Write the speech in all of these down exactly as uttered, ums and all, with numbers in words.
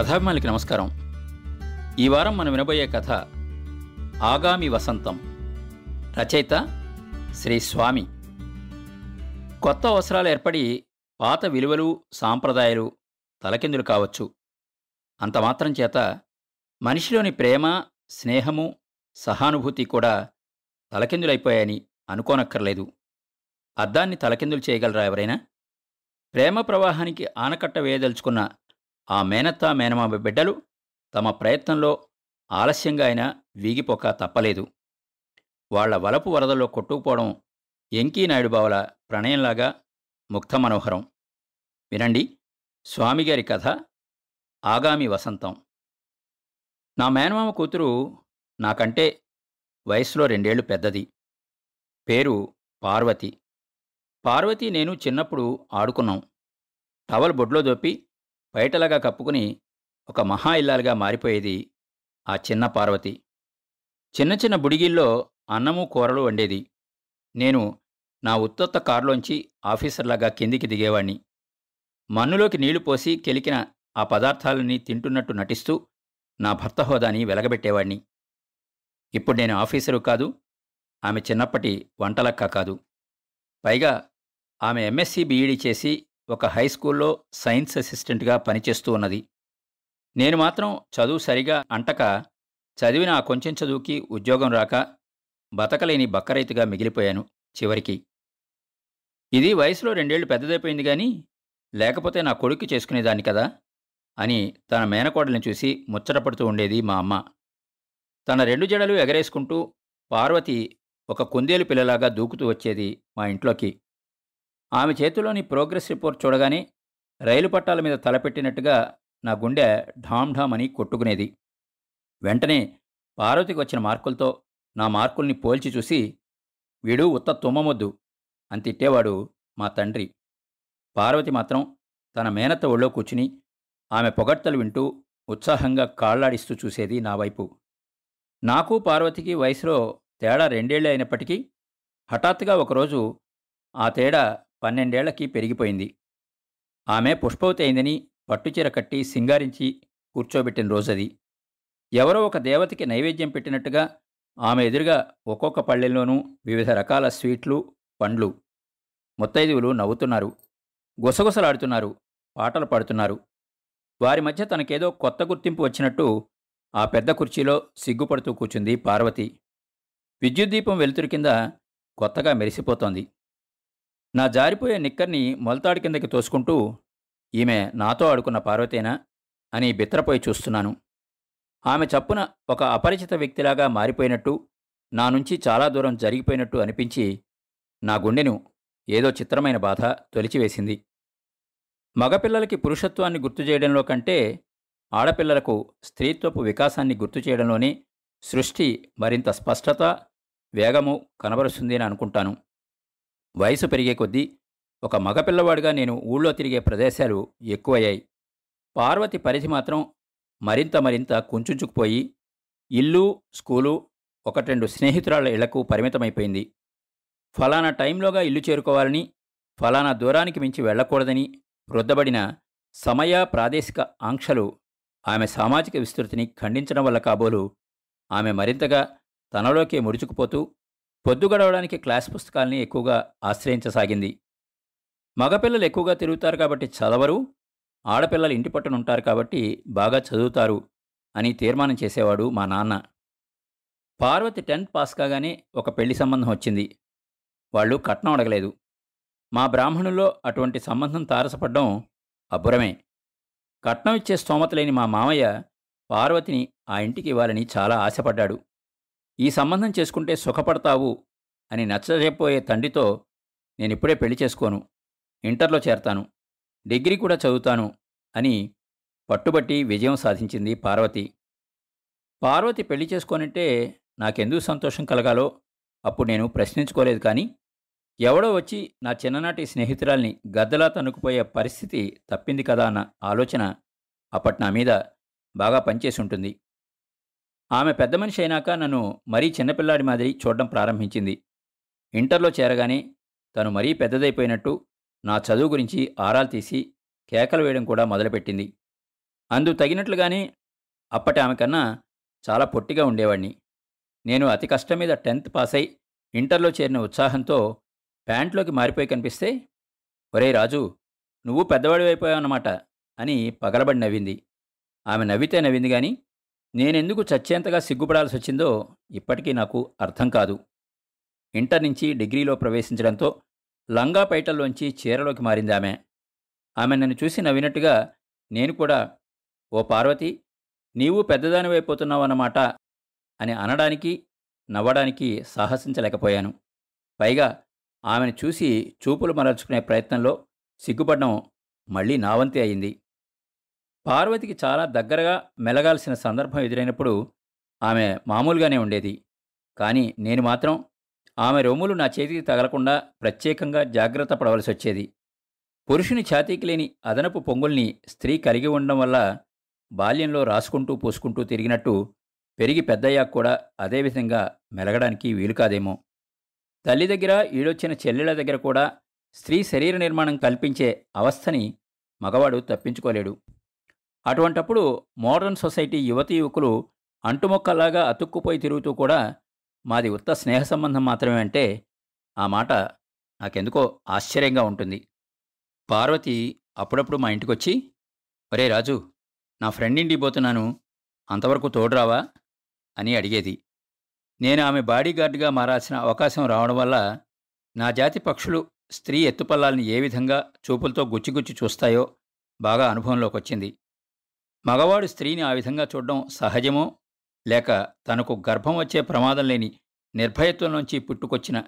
కథాభిమానికి నమస్కారం. ఈ వారం మనం వినబోయే కథ ఆగామి వసంతం. రచయిత శ్రీ స్వామి. కొత్త అవసరాలు ఏర్పడి పాత విలువలు సాంప్రదాయాలు తలకిందులు కావచ్చు. అంతమాత్రం చేత మనిషిలోని ప్రేమ, స్నేహము, సహానుభూతి కూడా తలకిందులైపోయాయని అనుకోనక్కర్లేదు. అద్దాన్ని తలకిందులు చేయగలరా ఎవరైనా? ప్రేమ ప్రవాహానికి ఆనకట్ట వేయదలుచుకున్న ఆ మేనత్త మేనమామ బిడ్డలు తమ ప్రయత్నంలో ఆలస్యంగా అయినా వీగిపోక తప్పలేదు. వాళ్ల వలపు వరదల్లో కొట్టుకుపోవడం ఎంకీ నాయుడు బావల ప్రణయంలాగా ముక్త మనోహరం. వినండి స్వామిగారి కథ ఆగామి వసంతం. నా మేనమామ కూతురు నాకంటే వయసులో రెండేళ్లు పెద్దది. పేరు పార్వతి. పార్వతి నేను చిన్నప్పుడు ఆడుకున్నాం. టవల్ బొడ్లో దొప్పి బయటలాగా కప్పుకుని ఒక మహా ఇల్లాలుగా మారిపోయేది ఆ చిన్న పార్వతి. చిన్న చిన్న బుడిగిల్లో అన్నము కూరలు వండేది. నేను నా ఉత్తత్త కారులోంచి ఆఫీసర్లాగా కిందికి దిగేవాణ్ణి. మన్నులోకి నీళ్లు పోసి కెలికిన ఆ పదార్థాలని తింటున్నట్టు నటిస్తూ నా భర్త హోదాని వెలగబెట్టేవాణ్ణి. ఇప్పుడు నేను ఆఫీసరు కాదు, ఆమె చిన్నప్పటి వంటలక్క కాదు. పైగా ఆమె ఎంఎస్సీ బీఈడీ చేసి ఒక హై స్కూల్లో సైన్స్ అసిస్టెంట్గా పనిచేస్తూ ఉన్నది. నేను మాత్రం చదువు సరిగా అంటక, చదివిన ఆ కొంచెం చదువుకి ఉద్యోగం రాక బతకలేని బక్కరైతుగా మిగిలిపోయాను చివరికి. ఇది వయసులో రెండేళ్లు పెద్దదైపోయింది కానీ లేకపోతే నా కొడుక్కి చేసుకునేదాన్ని కదా అని తన మేనకోడల్ని చూసి ముచ్చటపడుతూ ఉండేది మా అమ్మ. తన రెండు జడలు ఎగరేసుకుంటూ పార్వతి ఒక కుందేలు పిల్లలాగా దూకుతూ వచ్చేది మా ఇంట్లోకి. ఆమె చేతిలోని ప్రోగ్రెస్ రిపోర్ట్ చూడగానే రైలు పట్టాల మీద తలపెట్టినట్టుగా నా గుండె ఢామ్ఢామ్ అని కొట్టుకునేది. వెంటనే పార్వతికి వచ్చిన మార్కులతో నా మార్కుల్ని పోల్చి చూసి, వీడు ఉత్త తుమ్మొద్దు అని తిట్టేవాడు మా తండ్రి. పార్వతి మాత్రం తన మేనత్త ఒళ్ళో కూర్చుని ఆమె పొగడ్తలు వింటూ ఉత్సాహంగా కాళ్లాడిస్తూ చూసేది నా వైపు. నాకు పార్వతికి వయసులో తేడా రెండేళ్లే అయినప్పటికీ హఠాత్తుగా ఒకరోజు ఆ తేడా పన్నెండేళ్లకి పెరిగిపోయింది. ఆమె పుష్పవతి అయిందని పట్టుచీర కట్టి సింగారించి కూర్చోబెట్టిన రోజది. ఎవరో ఒక దేవతకి నైవేద్యం పెట్టినట్టుగా ఆమె ఎదురుగా ఒక్కొక్క పళ్ళెల్లోనూ వివిధ రకాల స్వీట్లు, పండ్లు. ముత్తైదువులు నవ్వుతున్నారు, గుసగుసలాడుతున్నారు, పాటలు పాడుతున్నారు. వారి మధ్య తనకేదో కొత్త గుర్తింపు వచ్చినట్టు ఆ పెద్ద కుర్చీలో సిగ్గుపడుతూ కూర్చుంది పార్వతి. విద్యుద్దీపం వెలుతురు కింద కొత్తగా మెరిసిపోతోంది. నా జారిపోయే నిక్కర్ని మొలతాడి కిందకి తోసుకుంటూ, ఈమె నాతో ఆడుకున్న పార్వతేనా అని బిత్రపోయి చూస్తున్నాను. ఆమె చప్పున ఒక అపరిచిత వ్యక్తిలాగా మారిపోయినట్టు, నా నుంచి చాలా దూరం జరిగిపోయినట్టు అనిపించి నా గుండెను ఏదో చిత్రమైన బాధ తొలిచివేసింది. మగపిల్లలకి పురుషత్వాన్ని గుర్తు చేయడంలో కంటే ఆడపిల్లలకు స్త్రీత్వపు వికాసాన్ని గుర్తు చేయడంలోనే సృష్టి మరింత స్పష్టత, వేగము కనబరుస్తుంది అని అనుకుంటాను. వయసు పెరిగే కొద్దీ ఒక మగపిల్లవాడిగా నేను ఊళ్ళో తిరిగే ప్రదేశాలు ఎక్కువయ్యాయి. పార్వతి పరిధి మాత్రం మరింత మరింత కుంచుకుపోయి ఇల్లు, స్కూలు, ఒకటెండు స్నేహితురాళ్ల ఇళ్లకు పరిమితమైపోయింది. ఫలానా టైంలోగా ఇల్లు చేరుకోవాలని, ఫలానా దూరానికి మించి వెళ్లకూడదని రుద్దబడిన సమయ ప్రాదేశిక ఆంక్షలు ఆమె సామాజిక విస్తృతిని ఖండించడం వల్ల కాబోలు ఆమె మరింతగా తనలోకే ముడుచుకుపోతూ పొద్దు గడవడానికి క్లాస్ పుస్తకాల్ని ఎక్కువగా ఆశ్రయించసాగింది. మగపిల్లలు ఎక్కువగా తిరుగుతారు కాబట్టి చదవరు, ఆడపిల్లలు ఇంటి పట్టునుంటారు కాబట్టి బాగా చదువుతారు అని తీర్మానం చేసేవాడు మా నాన్న. పార్వతి టెన్త్ పాస్ కాగానే ఒక పెళ్లి సంబంధం వచ్చింది. వాళ్ళు కట్నం అడగలేదు. మా బ్రాహ్మణుల్లో అటువంటి సంబంధం తారసపడడం అబ్బురమే. కట్నం ఇచ్చే స్తోమత లేని మా మామయ్య పార్వతిని ఆ ఇంటికి ఇవ్వాలని చాలా ఆశపడ్డాడు. ఈ సంబంధం చేసుకుంటే సుఖపడతావు అని నచ్చజెప్పబోయే తండ్రితో, నేనిప్పుడే పెళ్లి చేసుకోను, ఇంటర్లో చేరతాను, డిగ్రీ కూడా చదువుతాను అని పట్టుబట్టి విజయం సాధించింది పార్వతి. పార్వతి పెళ్లి చేసుకోనంటే నాకెందుకు సంతోషం కలగాలో అప్పుడు నేను ప్రశ్నించుకోలేదు. కానీ ఎవడో వచ్చి నా చిన్ననాటి స్నేహితురాల్ని గద్దలా తన్నుకుపోయే పరిస్థితి తప్పింది కదా అన్న ఆలోచన అప్పటి నా మీద బాగా పనిచేసి ఉంటుంది. ఆమె పెద్ద మనిషి అయినాక నన్ను మరీ చిన్నపిల్లాడి మాదిరి చూడడం ప్రారంభించింది. ఇంటర్లో చేరగానే తను మరీ పెద్దదైపోయినట్టు నా చదువు గురించి ఆరాలు తీసి కేకలు వేయడం కూడా మొదలుపెట్టింది. అందు తగినట్లుగానే అప్పటి ఆమె కన్నా చాలా పొట్టిగా ఉండేవాడిని. నేను అతి కష్టం మీద టెన్త్ పాస్ అయి ఇంటర్లో చేరిన ఉత్సాహంతో ప్యాంట్లోకి మారిపోయి కనిపిస్తే, "ఒరే రాజు, నువ్వు పెద్దవాడివైపోయావన్నమాట" అని పగలబడి నవ్వింది. ఆమె నవ్వితే నవ్వింది కానీ నేనెందుకు చచ్చేంతగా సిగ్గుపడాల్సి వచ్చిందో ఇప్పటికీ నాకు అర్థం కాదు. ఇంటర్ నుంచి డిగ్రీలో ప్రవేశించడంతో లంగా పైటల్లోంచి చీరలోకి మారింది ఆమె. ఆమె నన్ను చూసి నవ్వినట్టుగా నేను కూడా, "ఓ పార్వతి, నీవు పెద్దదానివైపోతున్నావన్నమాట" అని అనడానికి నవ్వడానికి సాహసించలేకపోయాను. పైగా ఆమెను చూసి చూపులు మరల్చుకునే ప్రయత్నంలో సిగ్గుపడడం మళ్ళీ నావంతే అయింది. పార్వతికి చాలా దగ్గరగా మెలగాల్సిన సందర్భం ఎదురైనప్పుడు ఆమె మామూలుగానే ఉండేది. కానీ నేను మాత్రం ఆమె రొమ్ములు నా చేతికి తగలకుండా ప్రత్యేకంగా జాగ్రత్త పడవలసి వచ్చేది. పురుషుని ఛాతీకి లేని అదనపు పొంగుల్ని స్త్రీ కలిగి ఉండడం వల్ల బాల్యంలో రాసుకుంటూ పోసుకుంటూ తిరిగినట్టు పెరిగి పెద్దయ్యాక కూడా అదేవిధంగా మెలగడానికి వీలు కాదేమో. తల్లి దగ్గర, ఈడొచ్చిన చెల్లెళ్ళ దగ్గర కూడా స్త్రీ శరీర నిర్మాణం కల్పించే అవస్థని మగవాడు తప్పించుకోలేడు. అటువంటప్పుడు మోడర్న్ సొసైటీ యువతీ యువకులు అంటుమొక్కలాగా అతుక్కుపోయి తిరుగుతూ కూడా మాది ఉత్త స్నేహ సంబంధం మాత్రమే అంటే ఆ మాట నాకెందుకో ఆశ్చర్యంగా ఉంటుంది. పార్వతి అప్పుడప్పుడు మా ఇంటికొచ్చి, "ఒరే రాజు, నా ఫ్రెండ్ ఇంటికి పోతున్నాను, అంతవరకు తోడురావా" అని అడిగేది. నేను ఆమె బాడీగార్డ్గా మారాల్సిన అవకాశం రావడం వల్ల నా జాతి పక్షులు స్త్రీ ఎత్తుపల్లాల్ని ఏ విధంగా చూపులతో గుచ్చిగుచ్చి చూస్తాయో బాగా అనుభవంలోకి వచ్చింది. మగవాడు స్త్రీని ఆ విధంగా చూడడం సహజమో లేక తనకు గర్భం వచ్చే ప్రమాదం లేని నిర్భయత్వం నుంచి పుట్టుకొచ్చిన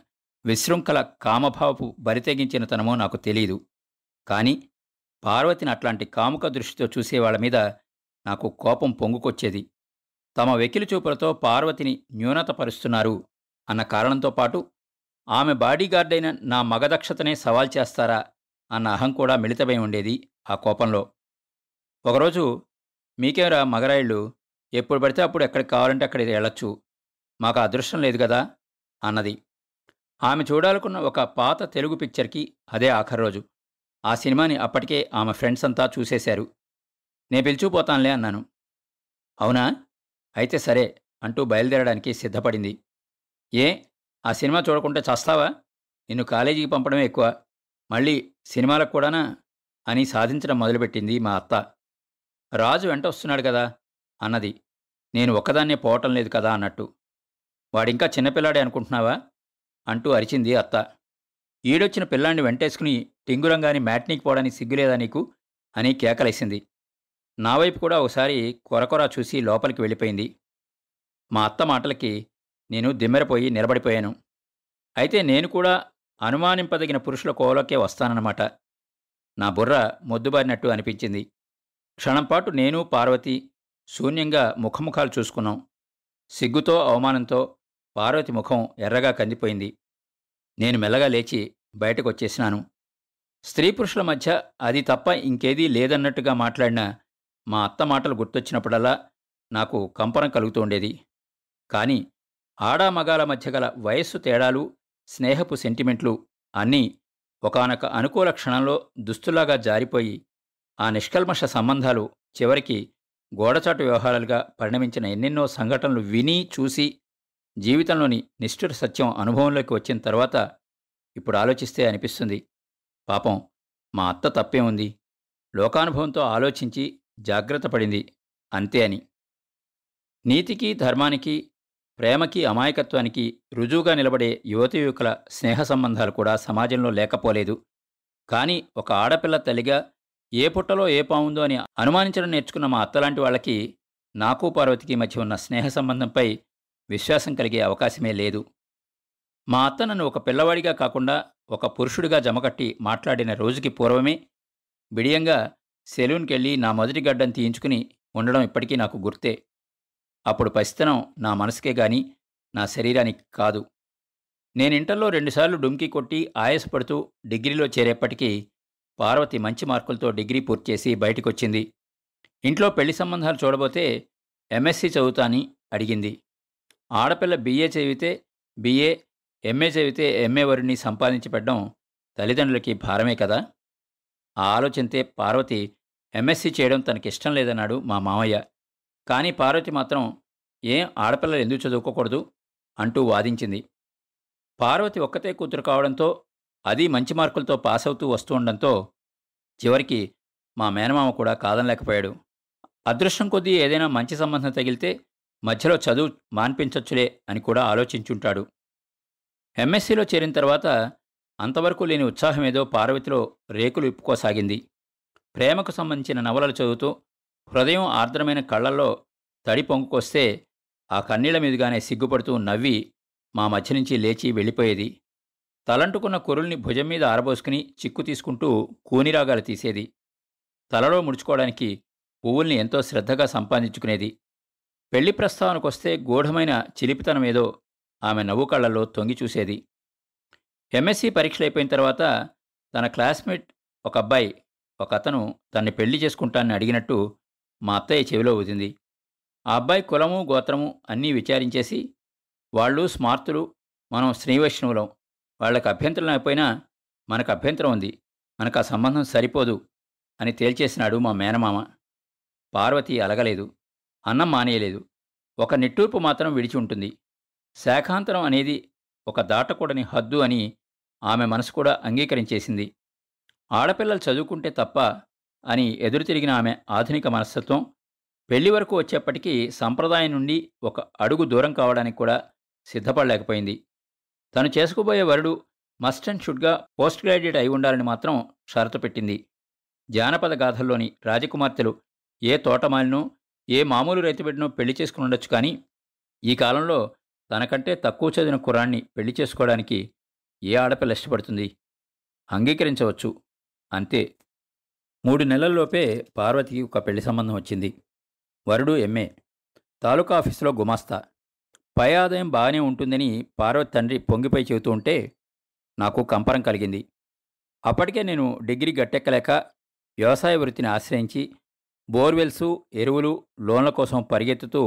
విశృంఖల కామభావపు బరితెగించిన తనమో నాకు తెలియదు. కానీ పార్వతిని అట్లాంటి కాముక దృష్టితో చూసేవాళ్ల మీద నాకు కోపం పొంగుకొచ్చేది. తమ వెకిలి చూపులతో పార్వతిని న్యూనతపరుస్తున్నారు అన్న కారణంతో పాటు ఆమె బాడీగార్డ్ అయిన నా మగదక్షతనే సవాల్ చేస్తారా అన్న అహం కూడా మిళితమై ఉండేది ఆ కోపంలో. ఒకరోజు, "మీకేరా మగరాయిళ్ళు, ఎప్పుడు పడితే అప్పుడు ఎక్కడికి కావాలంటే అక్కడికి వెళ్ళొచ్చు, మాకు అదృష్టం లేదు కదా" అన్నది. ఆమె చూడాలనుకున్న ఒక పాత తెలుగు పిక్చర్కి అదే ఆఖరి రోజు. ఆ సినిమాని అప్పటికే ఆమె ఫ్రెండ్స్ అంతా చూసేశారు. "నేను పిలిచిపోతానులే" అన్నాను. "అవునా, అయితే సరే" అంటూ బయలుదేరడానికి సిద్ధపడింది. "ఏ, ఆ సినిమా చూడకుంటే చస్తావా? నిన్ను కాలేజీకి పంపడమే ఎక్కువ, మళ్ళీ సినిమాలకు కూడానా" అని సాధించడం మొదలుపెట్టింది మా అత్త. "రాజు వెంట వస్తున్నాడు కదా" అన్నది నేను ఒక్కదాన్నే పోవటం లేదు కదా అన్నట్టు. "వాడింకా చిన్నపిల్లాడే అనుకుంటున్నావా" అంటూ అరిచింది అత్త. "ఈడొచ్చిన పిల్లాన్ని వెంటేసుకుని టింగురంగాని మ్యాట్నీకి పోవడానికి సిగ్గులేదా నీకు" అని కేకలేసింది. నా వైపు కూడా ఒకసారి కొరకొరా చూసి లోపలికి వెళ్ళిపోయింది. మా అత్త మాటలకి నేను దిమ్మెరపోయి నిలబడిపోయాను. అయితే నేను కూడా అనుమానింపదగిన పురుషుల కోవలోకే వస్తానన్నమాట. నా బుర్ర మొద్దుబారినట్టు అనిపించింది. క్షణంపాటు నేను పార్వతి శూన్యంగా ముఖముఖాలు చూసుకున్నాం. సిగ్గుతో అవమానంతో పార్వతి ముఖం ఎర్రగా కందిపోయింది. నేను మెల్లగా లేచి బయటకు వచ్చేసినాను. స్త్రీ పురుషుల మధ్య అది తప్ప ఇంకేదీ లేదన్నట్టుగా మాట్లాడిన మా అత్త మాటలు గుర్తొచ్చినప్పుడల్లా నాకు కంపనం కలుగుతూ ఉండేది. కానీ ఆడా మగాల మధ్య గల వయస్సు తేడాలు, స్నేహపు సెంటిమెంట్లు అన్నీ ఒకానొక అనుకూల క్షణంలో దుస్తులాగా జారిపోయి ఆ నిష్కల్మష సంబంధాలు చివరికి గోడచాటు వ్యవహారాలుగా పరిణమించిన ఎన్నెన్నో సంఘటనలు విని చూసి జీవితంలోని నిష్ఠుర సత్యం అనుభవంలోకి వచ్చిన తర్వాత ఇప్పుడు ఆలోచిస్తే అనిపిస్తుంది, పాపం మా అత్త తప్పే ఉంది, లోకానుభవంతో ఆలోచించి జాగ్రత్త పడింది అంతే అని. నీతికి, ధర్మానికి, ప్రేమకి, అమాయకత్వానికి రుజువుగా నిలబడే యువతి యువకుల స్నేహ సంబంధాలు కూడా సమాజంలో లేకపోలేదు. కానీ ఒక ఆడపిల్ల తల్లిగా ఏ పుట్టలో ఏ పాముందో అని అనుమానించడం నేర్చుకున్న మా అత్తలాంటి వాళ్ళకి నాకు పార్వతికి మధ్య ఉన్న స్నేహ సంబంధంపై విశ్వాసం కలిగే అవకాశమే లేదు. మా అత్త నన్ను ఒక పిల్లవాడిగా కాకుండా ఒక పురుషుడిగా జమకట్టి మాట్లాడిన రోజుకి పూర్వమే బిడియంగా సెలూన్కి వెళ్ళి నా మొదటి గడ్డం తీయించుకుని ఉండడం ఇప్పటికీ నాకు గుర్తే. అప్పుడు పసితనం నా మనసుకే గాని నా శరీరానికి కాదు. నేను ఇంటర్లో రెండుసార్లు డుమ్కి కొట్టి ఆయాసపడుతూ డిగ్రీలో చేరేప్పటికీ పార్వతి మంచి మార్కులతో డిగ్రీ పూర్తి చేసి బయటకొచ్చింది. ఇంట్లో పెళ్లి సంబంధాలు చూడబోతే ఎంఎస్సీ చదువుతా అని అడిగింది. ఆడపిల్ల బీఏ చదివితే బీఏ, ఎంఏ చదివితే ఎంఏ వరుణ్ణి సంపాదించి పెట్టడం తల్లిదండ్రులకి భారమే కదా. ఆ ఆలోచనతే పార్వతి ఎంఎస్సీ చేయడం తనకిష్టం లేదన్నాడు మా మామయ్య. కానీ పార్వతి మాత్రం ఏం ఆడపిల్లలు ఎందుకు చదువుకోకూడదు అంటూ వాదించింది. పార్వతి ఒక్కతే కూతురు కావడంతో అది మంచి మార్కులతో పాస్ అవుతూ వస్తూ ఉండడంతో చివరికి మా మేనమామ కూడా కాదనలేకపోయాడు. అదృష్టం కొద్దీ ఏదైనా మంచి సంబంధం తగిలితే మధ్యలో చదువు మాన్పించొచ్చులే అని కూడా ఆలోచించుంటాడు. ఎంఎస్సీలో చేరిన తర్వాత అంతవరకు లేని ఉత్సాహమేదో పార్వతిలో రేకులు ఇప్పుకోసాగింది. ప్రేమకు సంబంధించిన నవలలు చదువుతూ హృదయం ఆర్ద్రమైన కళ్ళల్లో తడి పొంగుకొస్తే ఆ కన్నీళ్ల మీదుగానే సిగ్గుపడుతూ నవ్వి మా మధ్య నుంచి లేచి వెళ్ళిపోయేది. తలంటుకున్న కొరుల్ని భుజం మీద ఆరబోసుకుని చిక్కు తీసుకుంటూ కూనిరాగాలు తీసేది. తలలో ముడుచుకోవడానికి పువ్వుల్ని ఎంతో శ్రద్ధగా సంపాదించుకునేది. పెళ్లి ప్రస్తావనకొస్తే గూఢమైన చిలిపితనమేదో ఆమె నవ్వు కళ్ళల్లో తొంగిచూసేది. ఎంఎస్సీ పరీక్షలైపోయిన తర్వాత తన క్లాస్మేట్ ఒక అబ్బాయి ఒక అతను తన్ని పెళ్లి చేసుకుంటానని అడిగినట్టు మా అత్తయ్య చెవిలో ఊదింది. ఆ అబ్బాయి కులము గోత్రము అన్నీ విచారించేసి, వాళ్ళు స్మార్తులు, మనం శ్రీవైష్ణవులం, వాళ్ళకి అభ్యంతరం అయిపోయినా మనకు అభ్యంతరం ఉంది, మనకు ఆ సంబంధం సరిపోదు అని తేల్చేసినాడు మా మేనమామ. పార్వతి అలగలేదు, అన్నం మానేయలేదు. ఒక నిట్టూర్పు మాత్రం విడిచి ఉంటుంది. శాఖాంతరం అనేది ఒక దాటకూడని హద్దు అని ఆమె మనసు కూడా అంగీకరించేసింది. ఆడపిల్లలు చదువుకుంటే తప్ప అని ఎదురు తిరిగిన ఆమె ఆధునిక మనస్తత్వం పెళ్లి వరకు వచ్చేప్పటికీ సంప్రదాయం నుండి ఒక అడుగు దూరం కావడానికి కూడా సిద్ధపడలేకపోయింది. తను చేసుకుపోయే వరుడు మస్ట్ అండ్ షుడ్గా పోస్ట్ గ్రాడ్యుయేట్ అయి ఉండాలని మాత్రం షరతు పెట్టింది. జానపద గాథల్లోని రాజకుమార్తెలు ఏ తోటమాలినో ఏ మామూలు రైతుబిడ్డనో పెళ్లి చేసుకుని ఉండొచ్చు, కానీ ఈ కాలంలో తనకంటే తక్కువ చదివిన కుర్రాన్ని పెళ్లి చేసుకోవడానికి ఏ ఆడపిల్ల ఇష్టపడుతుంది? అంగీకరించవచ్చు, అంతే. మూడు నెలల్లోపే పార్వతికి ఒక పెళ్లి సంబంధం వచ్చింది. వరుడు ఎంఏ, తాలూకా ఆఫీసులో గుమాస్తా. పై ఆదాయం బాగానే ఉంటుందని పార్వతి తండ్రి పొంగిపై చెబుతూ ఉంటే నాకు కంపరం కలిగింది. అప్పటికే నేను డిగ్రీ గట్టెక్కలేక వ్యవసాయ వృత్తిని ఆశ్రయించి బోర్వెల్సు, ఎరువులు, లోన్ల కోసం పరిగెత్తుతూ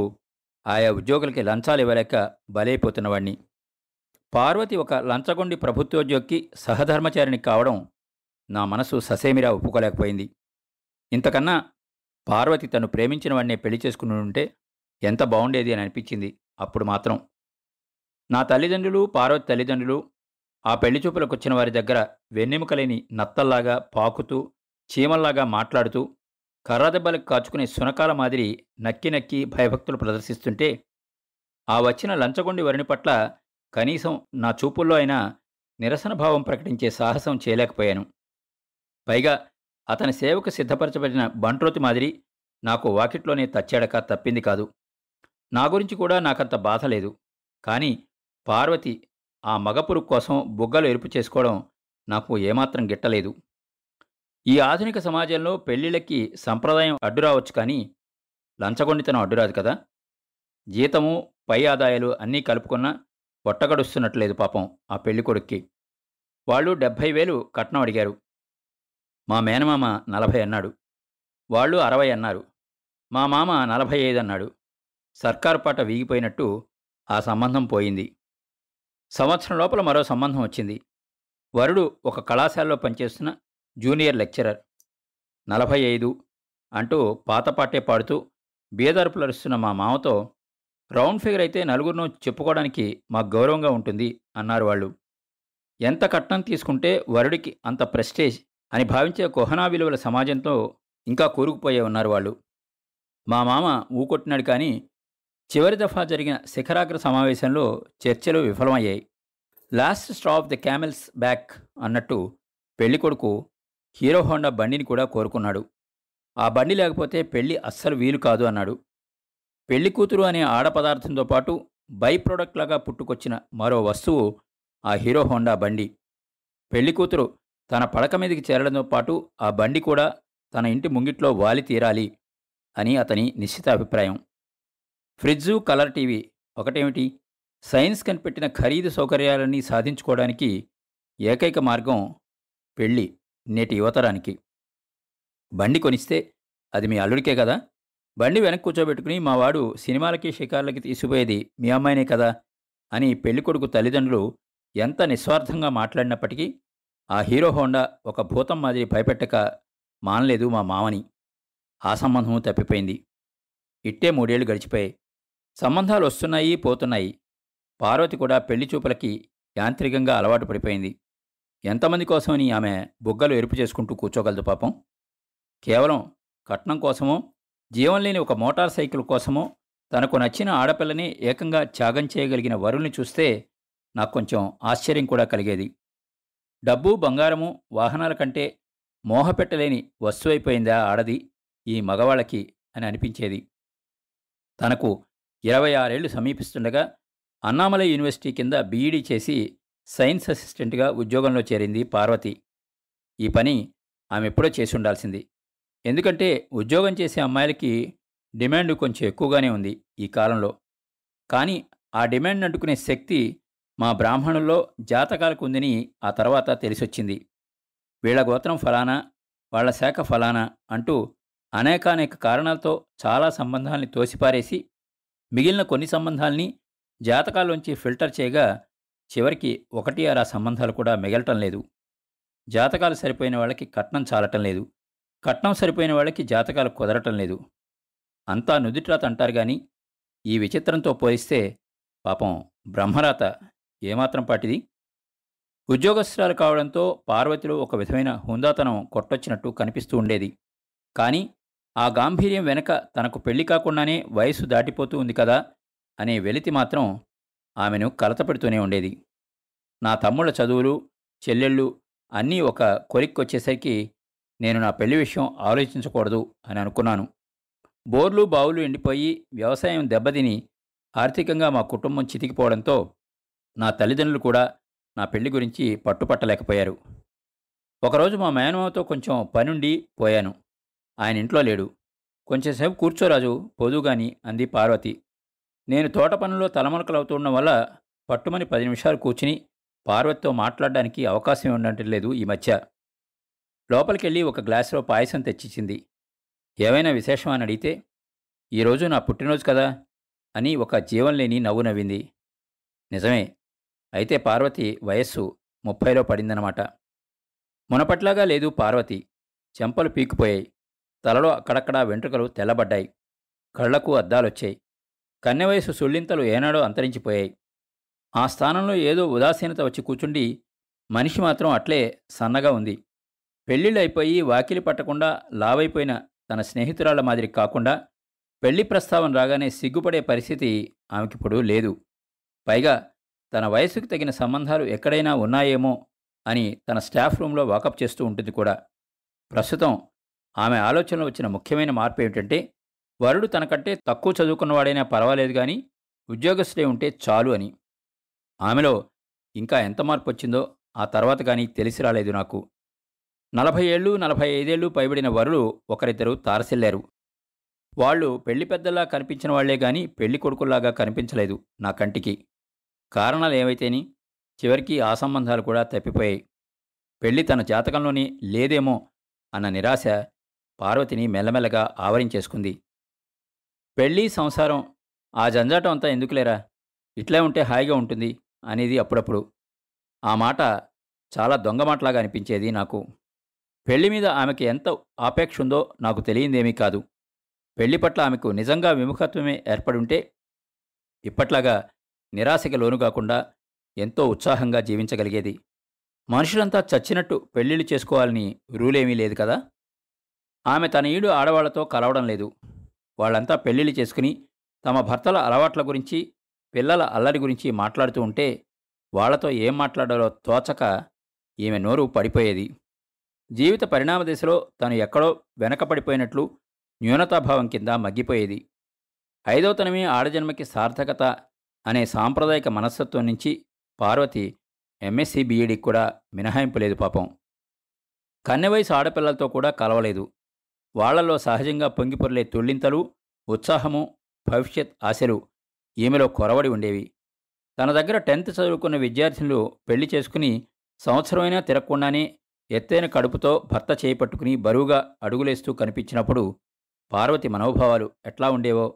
ఆయా ఉద్యోగులకి లంచాలు ఇవ్వలేక బలైపోతున్నవాణ్ణి. పార్వతి ఒక లంచగొండి ప్రభుత్వోద్యోగికి సహధర్మచారిణి కావడం నా మనసు ససేమిరా ఒప్పుకోలేకపోయింది. ఇంతకన్నా పార్వతి తను ప్రేమించిన వాడినే పెళ్లి చేసుకుని ఉంటే ఎంత బాగుండేది అని అనిపించింది. అప్పుడు మాత్రం నా తల్లిదండ్రులు, పార్వతి తల్లిదండ్రులు ఆ పెళ్లి చూపులకు వచ్చిన వారి దగ్గర వెన్నెముక లేని నత్తల్లాగా పాకుతూ, చీమల్లాగా మాట్లాడుతూ, కర్రదెబ్బలకు కాచుకునే శునకాల మాదిరి నక్కి నక్కి భయభక్తులు ప్రదర్శిస్తుంటే ఆ వచ్చిన లంచగొండి వరుని పట్ల కనీసం నా చూపుల్లో అయినా నిరసన భావం ప్రకటించే సాహసం చేయలేకపోయాను. పైగా అతని సేవకు సిద్ధపరచబడిన బంట్రోతి మాదిరి నాకు వాకిట్లోనే తచ్చాడక తప్పింది కాదు. నా గురించి కూడా నాకంత బాధ లేదు, కానీ పార్వతి ఆ మగపురుగు కోసం బుగ్గలు ఎరుపు చేసుకోవడం నాకు ఏమాత్రం గిట్టలేదు. ఈ ఆధునిక సమాజంలో పెళ్లిళ్ళకి సంప్రదాయం అడ్డురావచ్చు, కానీ లంచగొండితనం అడ్డురాదు కదా. జీతము, పై ఆదాయాలు అన్నీ కలుపుకున్నా పొట్టగడుస్తున్నట్లేదు పాపం ఆ పెళ్ళికొడుక్కి. వాళ్ళు డెబ్భై వేలు కట్నం అడిగారు. మా మేనమామ నలభై అన్నాడు. వాళ్ళు అరవై అన్నారు. మా మామ నలభై ఐదు అన్నాడు. సర్కారు పాట వీగిపోయినట్టు ఆ సంబంధం పోయింది. సంవత్సరం లోపల మరో సంబంధం వచ్చింది. వరుడు ఒక కళాశాలలో పనిచేస్తున్న జూనియర్ లెక్చరర్. నలభై ఐదు అంటూ పాతపాటే పాడుతూ బేదరుపులరుస్తున్న మా మామతో, రౌండ్ ఫిగర్ అయితే నలుగురినో చెప్పుకోవడానికి మాకు గౌరవంగా ఉంటుంది అన్నారు వాళ్ళు. ఎంత కట్నం తీసుకుంటే వరుడికి అంత ప్రెస్టేజ్ అని భావించే కోహనా విలువల సమాజంతో ఇంకా కూరుకుపోయే ఉన్నారు వాళ్ళు. మా మామ ఊకొట్టినాడు, కానీ చివరి దఫా జరిగిన శిఖరాగ్ర సమావేశంలో చర్చలు విఫలమయ్యాయి. Last straw of the camel's back అన్నట్టు పెళ్ళికొడుకు హీరో హోండా బండిని కూడా కోరుకున్నాడు. ఆ బండి లేకపోతే పెళ్ళి అస్సలు వీలు కాదు అన్నాడు. పెళ్లి కూతురు అనే ఆడపదార్థంతో పాటు బై ప్రోడక్ట్లాగా పుట్టుకొచ్చిన మరో వస్తువు ఆ హీరో హోండా బండి. పెళ్లి కూతురు తన పడక మీదకి చేరడంతో పాటు ఆ బండి కూడా తన ఇంటి ముంగిట్లో వాలి తీరాలి అని అతని నిశ్చిత అభిప్రాయం. ఫ్రిడ్జు, కలర్ టీవీ ఒకటేమిటి, సైన్స్ కనిపెట్టిన ఖరీదు సౌకర్యాలన్నీ సాధించుకోవడానికి ఏకైక మార్గం పెళ్ళి. నేటి యువతరానికి బండి కొనిస్తే అది మీ అల్లుడికే కదా. బండి వెనక కూర్చోబెట్టుకుని మా వాడు సినిమాలకి, షికార్లకి తీసుకుపోయేది మీ అమ్మాయినే కదా అని పెళ్ళికొడుకు తల్లిదండ్రులు ఎంత నిస్వార్థంగా మాట్లాడినప్పటికీ ఆ హీరో హోండా ఒక భూతం మాదిరి భయపెట్టక మానలేదు మా మామని. ఆ సంబంధం తప్పిపోయింది. ఇట్టే మూడేళ్లు గడిచిపోయాయి. సంబంధాలు వస్తున్నాయి, పోతున్నాయి. పార్వతి కూడా పెళ్లి చూపులకి యాంత్రికంగా అలవాటు పడిపోయింది. ఎంతమంది కోసమని ఆమె బుగ్గలు ఎరుపు చేసుకుంటూ కూర్చోగలదు పాపం. కేవలం కట్నం కోసమో, జీవం లేని ఒక మోటార్ సైకిల్ కోసమో తనకు నచ్చిన ఆడపిల్లని ఏకంగా త్యాగం చేయగలిగిన వరుల్ని చూస్తే నాకు కొంచెం ఆశ్చర్యం కూడా కలిగేది. డబ్బు, బంగారము, వాహనాల కంటే మోహపెట్టలేని వస్తువైపోయిందా ఆడది ఈ మగవాళ్ళకి అని అనిపించేది. తనకు ఇరవై ఆరేళ్లు సమీపిస్తుండగా అన్నామలై యూనివర్సిటీ కింద బీఈడీ చేసి సైన్స్ అసిస్టెంట్గా ఉద్యోగంలో చేరింది పార్వతి. ఈ పని ఆమె ఎప్పుడో చేసి ఉండాల్సింది. ఎందుకంటే ఉద్యోగం చేసే అమ్మాయిలకి డిమాండ్ కొంచెం ఎక్కువగానే ఉంది ఈ కాలంలో. కానీ ఆ డిమాండ్ అడ్డుకునే శక్తి మా బ్రాహ్మణుల్లో జాతకాలకు ఉందని ఆ తర్వాత తెలిసొచ్చింది. వీళ్ళ గోత్రం ఫలానా, వాళ్ళ శాఖ ఫలానా అంటూ అనేకానేక కారణాలతో చాలా సంబంధాలని తోసిపారేసి మిగిలిన కొన్ని సంబంధాలని జాతకాల్లోంచి ఫిల్టర్ చేయగా చివరికి ఒకటి ఆరా సంబంధాలు కూడా మిగలటం లేదు. జాతకాలు సరిపోయిన వాళ్ళకి కట్నం చాలటం లేదు, కట్నం సరిపోయిన వాళ్ళకి జాతకాలు కుదరటం లేదు. అంతా నుదిటిరాత అంటారు కానీ ఈ విచిత్రంతో పోలిస్తే పాపం బ్రహ్మరాత ఏమాత్రం పాటిది. ఉద్యోగస్తురాలు కావడంతో పార్వతిలో ఒక విధమైన హుందాతనం కొట్టొచ్చినట్టు కనిపిస్తూ ఉండేది. కానీ ఆ గాంభీర్యం వెనక తనకు పెళ్లి కాకుండానే వయసు దాటిపోతూ ఉంది కదా అనే వెలితి మాత్రం ఆమెను కలతపెడుతూనే ఉండేది. నా తమ్ముళ్ళ చదువులు, చెల్లెళ్ళు అన్నీ ఒక కొలిక్కొచ్చేసరికి నేను నా పెళ్లి విషయం ఆలోచించకూడదు అని అనుకున్నాను. బోర్లు, బావులు ఎండిపోయి వ్యవసాయం దెబ్బతిని ఆర్థికంగా మా కుటుంబం చితికిపోవడంతో నా తల్లిదండ్రులు కూడా నా పెళ్లి గురించి పట్టుపట్టలేకపోయారు. ఒకరోజు మా మేనమామతో కొంచెం పనుండి పోయాను. ఆయన ఇంట్లో లేడు. కొంచెంసేపు కూర్చోరాజు, పొదువుగాని అంది పార్వతి. నేను తోట పనుల్లో తలమలకలవుతుండడం వల్ల పట్టుమని పది నిమిషాలు కూర్చుని పార్వతితో మాట్లాడడానికి అవకాశం ఉండటం లేదు ఈ మధ్య. లోపలికెళ్ళి ఒక గ్లాసులో పాయసం తెచ్చిచ్చింది. ఏవైనా విశేషం అని అడిగితే ఈరోజు నా పుట్టినరోజు కదా అని ఒక జీవం లేని నవ్వు నవ్వింది. నిజమే, అయితే పార్వతి వయస్సు ముప్పైలో పడిందనమాట. మునపట్లాగా లేదు పార్వతి. చెంపలు పీకిపోయాయి, తలలో అక్కడక్కడా వెంట్రుకలు తెల్లబడ్డాయి, కళ్లకు అద్దాలొచ్చాయి. కన్నెవయసు సుళ్ళింతలు ఏనాడో అంతరించిపోయాయి. ఆ స్థానంలో ఏదో ఉదాసీనత వచ్చి కూర్చుండి మనిషి మాత్రం అట్లే సన్నగా ఉంది. పెళ్ళిళ్ళైపోయి వాకిలి పట్టకుండా లావైపోయిన తన స్నేహితురాళ్ల మాదిరి కాకుండా పెళ్లి ప్రస్తావన రాగానే సిగ్గుపడే పరిస్థితి ఆమెకిప్పుడు లేదు. పైగా తన వయసుకు తగిన సంబంధాలు ఎక్కడైనా ఉన్నాయేమో అని తన స్టాఫ్ రూంలో వాకప్ చేస్తూ ఉంటుంది కూడా. ప్రస్తుతం ఆమె ఆలోచనలో వచ్చిన ముఖ్యమైన మార్పు ఏమిటంటే వరుడు తనకంటే తక్కువ చదువుకున్నవాడైనా పర్వాలేదు కానీ ఉద్యోగస్తుడే ఉంటే చాలు అని. ఆమెలో ఇంకా ఎంత మార్పు వచ్చిందో ఆ తర్వాత కానీ తెలిసి రాలేదు నాకు. నలభై ఏళ్ళు నలభై ఐదేళ్ళు పైబడిన వరులు ఒకరిద్దరు తారసిల్లారు. వాళ్ళు పెళ్లి పెద్దల్లా కనిపించిన వాళ్లే కానీ పెళ్లి కొడుకుల్లాగా కనిపించలేదు నా కంటికి. కారణాలు ఏమైతేని చివరికి ఆ సంబంధాలు కూడా తప్పిపోయాయి. పెళ్లి తన జాతకంలోనే లేదేమో అన్న నిరాశ పార్వతిని మెల్లమెల్లగా ఆవరించేసుకుంది. పెళ్ళి, సంసారం, ఆ జంజాటం అంతా ఎందుకులేరా, ఇట్లా ఉంటే హాయిగా ఉంటుంది అనేది అప్పుడప్పుడు. ఆ మాట చాలా దొంగ మాటలాగా అనిపించేది నాకు. పెళ్లి మీద ఆమెకి ఎంత ఆపేక్ష ఉందో నాకు తెలియందేమీ కాదు. పెళ్లి పట్ల ఆమెకు నిజంగా విముఖత్వమే ఏర్పడి ఉంటే ఇప్పట్లాగా నిరాశకి లోను కాకుండా ఎంతో ఉత్సాహంగా జీవించగలిగేది. మనుషులంతా చచ్చినట్టు పెళ్ళిళ్ళు చేసుకోవాలని రూలేమీ లేదు కదా. ఆమె తన ఈడు ఆడవాళ్లతో కలవడం లేదు. వాళ్ళంతా పెళ్ళిళ్ళు చేసుకుని తమ భర్తల అలవాట్ల గురించి, పిల్లల అల్లరి గురించి మాట్లాడుతూ ఉంటే వాళ్లతో ఏం మాట్లాడాలో తోచక ఈమె నోరు పడిపోయేది. జీవిత పరిణామ దశలో తను ఎక్కడో వెనకపడిపోయినట్లు న్యూనతాభావం కింద మగ్గిపోయేది. ఐదోతనమే ఆడజన్మకి సార్థకత అనే సాంప్రదాయక మనస్తత్వం నుంచి పార్వతి ఎంఎస్సీ బీఈడీ కూడా మినహాయింపు లేదు పాపం. కన్నెవయసు ఆడపిల్లలతో కూడా కలవలేదు. వాళ్లలో సహజంగా పొంగిపొరలే తుళ్ళింతలు, ఉత్సాహము, భవిష్యత్ ఆశలు ఈమెలో కొరవడి ఉండేవి. తన దగ్గర టెన్త్ చదువుకున్న విద్యార్థులు పెళ్లి చేసుకుని సంవత్సరమైనా తిరగకుండానే ఎత్తైన కడుపుతో భర్త చేపట్టుకుని బరువుగా అడుగులేస్తూ కనిపించినప్పుడు పార్వతి మనోభావాలు ఎట్లా ఉండేవో